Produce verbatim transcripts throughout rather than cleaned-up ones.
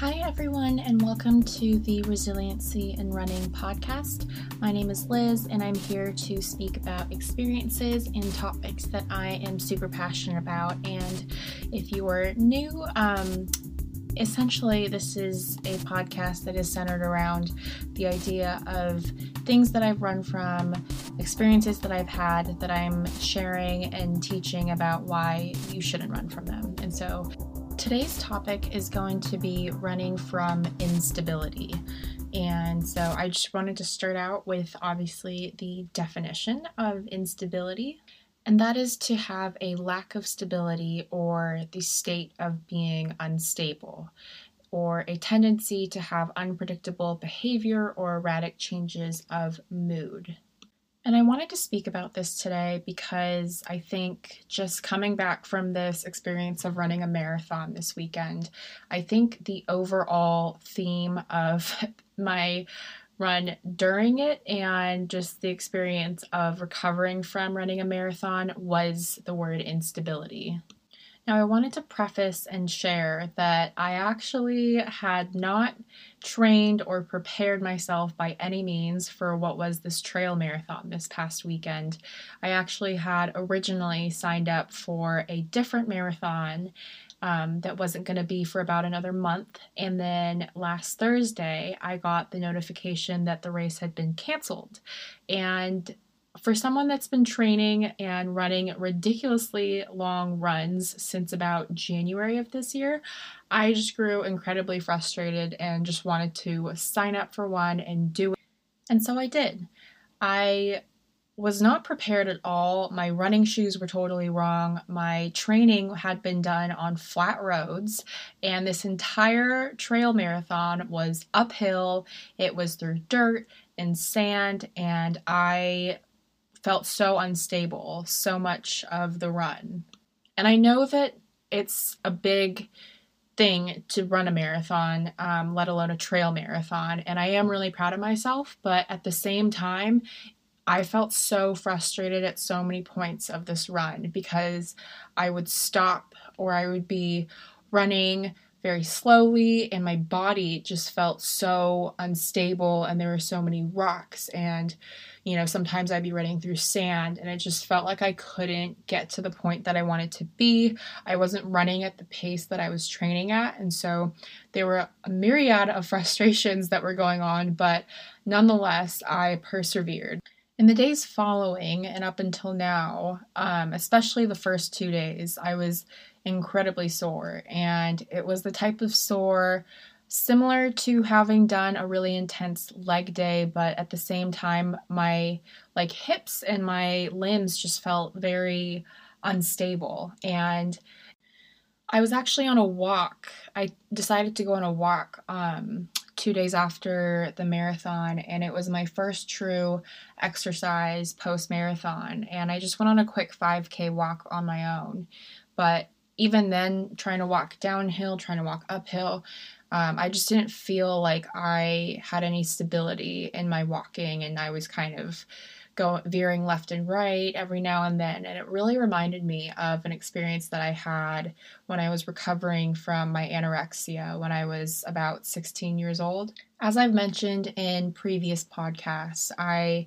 Hi everyone, and welcome to the Resiliency and Running podcast. My name is Liz, and I'm here to speak about experiences and topics that I am super passionate about. And if you are new, um, essentially this is a podcast that is centered around the idea of things that I've run from, experiences that I've had that I'm sharing and teaching about why you shouldn't run from them. And so today's topic is going to be running from instability. And so I just wanted to start out with obviously the definition of instability, and that is to have a lack of stability or the state of being unstable, or a tendency to have unpredictable behavior or erratic changes of mood. And I wanted to speak about this today because I think just coming back from this experience of running a marathon this weekend, I think the overall theme of my run during it and just the experience of recovering from running a marathon was the word instability. Now, I wanted to preface and share that I actually had not trained or prepared myself by any means for what was this trail marathon this past weekend. I actually had originally signed up for a different marathon um, that wasn't going to be for about another month. And then last Thursday, I got the notification that the race had been canceled. And for someone that's been training and running ridiculously long runs since about January of this year, I just grew incredibly frustrated and just wanted to sign up for one and do it. And so I did. I was not prepared at all. My running shoes were totally wrong. My training had been done on flat roads, and this entire trail marathon was uphill. It was through dirt and sand, and I felt so unstable so much of the run. And I know that it's a big thing to run a marathon, um, let alone a trail marathon, and I am really proud of myself, but at the same time, I felt so frustrated at so many points of this run because I would stop or I would be running very slowly, and my body just felt so unstable, and there were so many rocks, and you know, sometimes I'd be running through sand, and it just felt like I couldn't get to the point that I wanted to be. I wasn't running at the pace that I was training at, and so there were a myriad of frustrations that were going on, but nonetheless, I persevered. In the days following and up until now, um, especially the first two days, I was incredibly sore, and it was the type of sore similar to having done a really intense leg day, but at the same time, my like hips and my limbs just felt very unstable. And I was actually on a walk. I decided to go on a walk um, two days after the marathon, and it was my first true exercise post-marathon, and I just went on a quick five K walk on my own. But even then, trying to walk downhill, trying to walk uphill, um, I just didn't feel like I had any stability in my walking, and I was kind of go veering left and right every now and then, and it really reminded me of an experience that I had when I was recovering from my anorexia when I was about sixteen years old. As I've mentioned in previous podcasts, I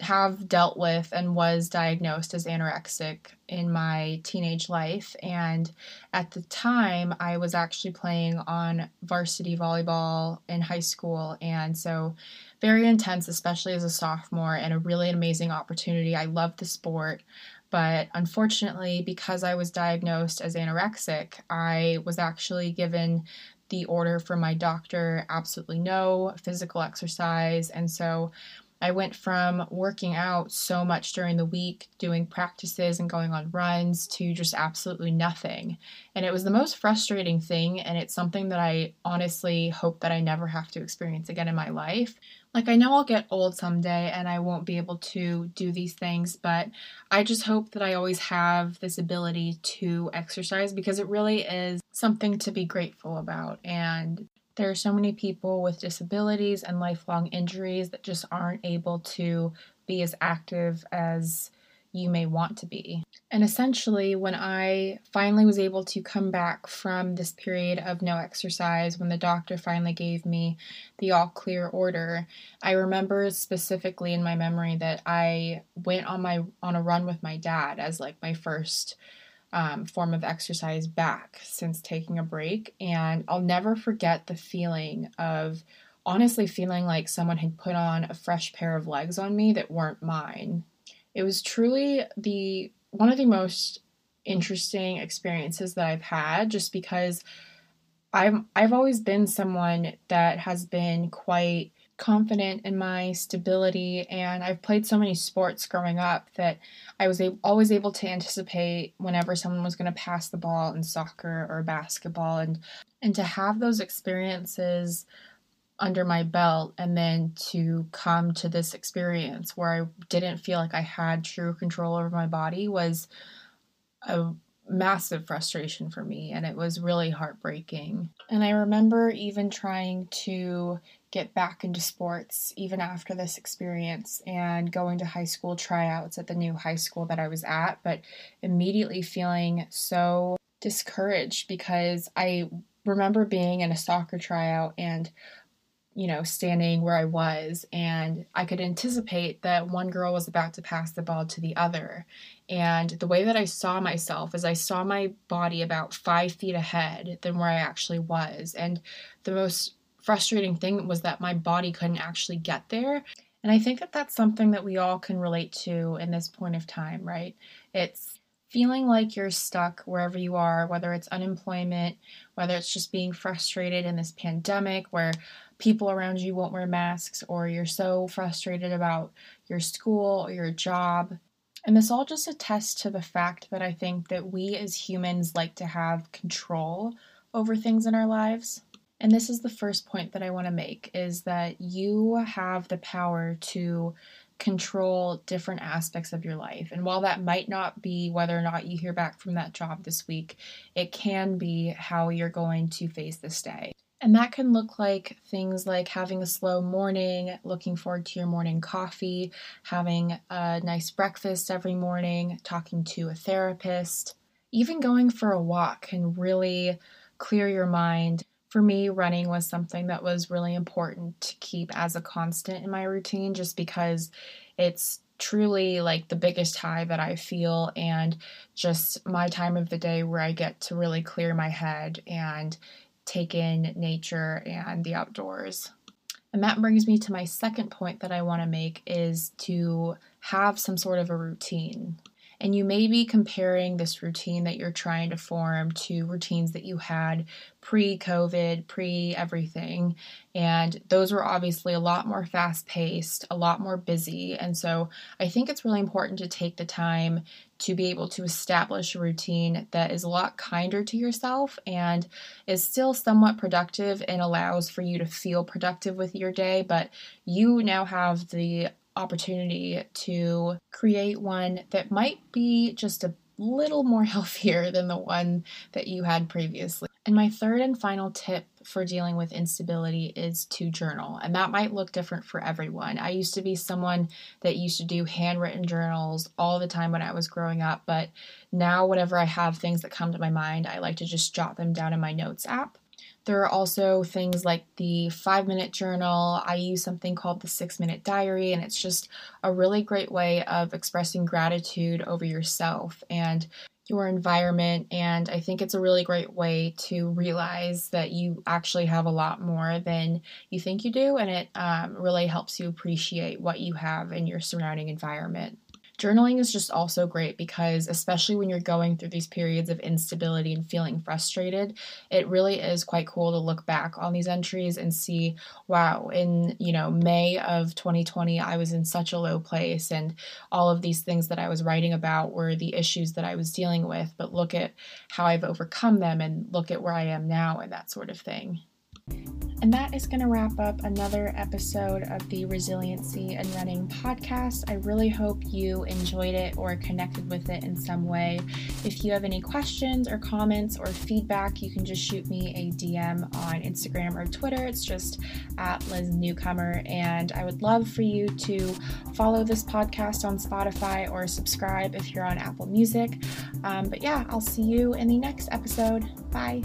have dealt with and was diagnosed as anorexic in my teenage life, and at the time I was actually playing on varsity volleyball in high school, and so very intense, especially as a sophomore, and a really amazing opportunity. I loved the sport, but unfortunately, because I was diagnosed as anorexic, I was actually given the order from my doctor, absolutely no physical exercise, and so I went from working out so much during the week, doing practices and going on runs, to just absolutely nothing. And it was the most frustrating thing, and it's something that I honestly hope that I never have to experience again in my life. Like, I know I'll get old someday and I won't be able to do these things, but I just hope that I always have this ability to exercise, because it really is something to be grateful about. And there are so many people with disabilities and lifelong injuries that just aren't able to be as active as, you may want to be. And essentially, when I finally was able to come back from this period of no exercise, when the doctor finally gave me the all clear order, I remember specifically in my memory that I went on my on a run with my dad as like my first um, form of exercise back since taking a break. And I'll never forget the feeling of honestly feeling like someone had put on a fresh pair of legs on me that weren't mine. It was truly the one of the most interesting experiences that I've had, just because I've I've always been someone that has been quite confident in my stability, and I've played so many sports growing up that I was a- always able to anticipate whenever someone was going to pass the ball in soccer or basketball, and and to have those experiences under my belt and then to come to this experience where I didn't feel like I had true control over my body was a massive frustration for me, and it was really heartbreaking. And I remember even trying to get back into sports even after this experience and going to high school tryouts at the new high school that I was at, but immediately feeling so discouraged because I remember being in a soccer tryout and you know, standing where I was, and I could anticipate that one girl was about to pass the ball to the other. And the way that I saw myself is I saw my body about five feet ahead than where I actually was. And the most frustrating thing was that my body couldn't actually get there. And I think that that's something that we all can relate to in this point of time, right? It's feeling like you're stuck wherever you are, whether it's unemployment, whether it's just being frustrated in this pandemic where people around you won't wear masks, or you're so frustrated about your school or your job. And this all just attests to the fact that I think that we as humans like to have control over things in our lives. And this is the first point that I want to make, is that you have the power to control different aspects of your life. And while that might not be whether or not you hear back from that job this week, it can be how you're going to face this day. And that can look like things like having a slow morning, looking forward to your morning coffee, having a nice breakfast every morning, talking to a therapist. Even going for a walk can really clear your mind. For me, running was something that was really important to keep as a constant in my routine, just because it's truly like the biggest high that I feel, and just my time of the day where I get to really clear my head and take in nature and the outdoors. And that brings me to my second point that I want to make, is to have some sort of a routine. And you may be comparing this routine that you're trying to form to routines that you had pre-COVID, pre-everything. And those were obviously a lot more fast-paced, a lot more busy. And so I think it's really important to take the time to be able to establish a routine that is a lot kinder to yourself and is still somewhat productive and allows for you to feel productive with your day. But you now have the opportunity to create one that might be just a little more healthier than the one that you had previously. And my third and final tip for dealing with instability is to journal. And that might look different for everyone. I used to be someone that used to do handwritten journals all the time when I was growing up, but now whenever I have things that come to my mind, I like to just jot them down in my notes app. There are also things like the five-minute journal. I use something called the six-minute diary, and it's just a really great way of expressing gratitude over yourself and your environment. And I think it's a really great way to realize that you actually have a lot more than you think you do, and it um, really helps you appreciate what you have in your surrounding environment. Journaling is just also great because, especially when you're going through these periods of instability and feeling frustrated, it really is quite cool to look back on these entries and see, wow, in, you know, May of twenty twenty, I was in such a low place, and all of these things that I was writing about were the issues that I was dealing with, but look at how I've overcome them and look at where I am now and that sort of thing. And that is going to wrap up another episode of the Resiliency and Running podcast. I really hope you enjoyed it or connected with it in some way. If you have any questions or comments or feedback, you can just shoot me a D M on Instagram or Twitter. It's just at Liz Newcomer. And I would love for you to follow this podcast on Spotify or subscribe if you're on Apple Music. Um, but yeah, I'll see you in the next episode. Bye.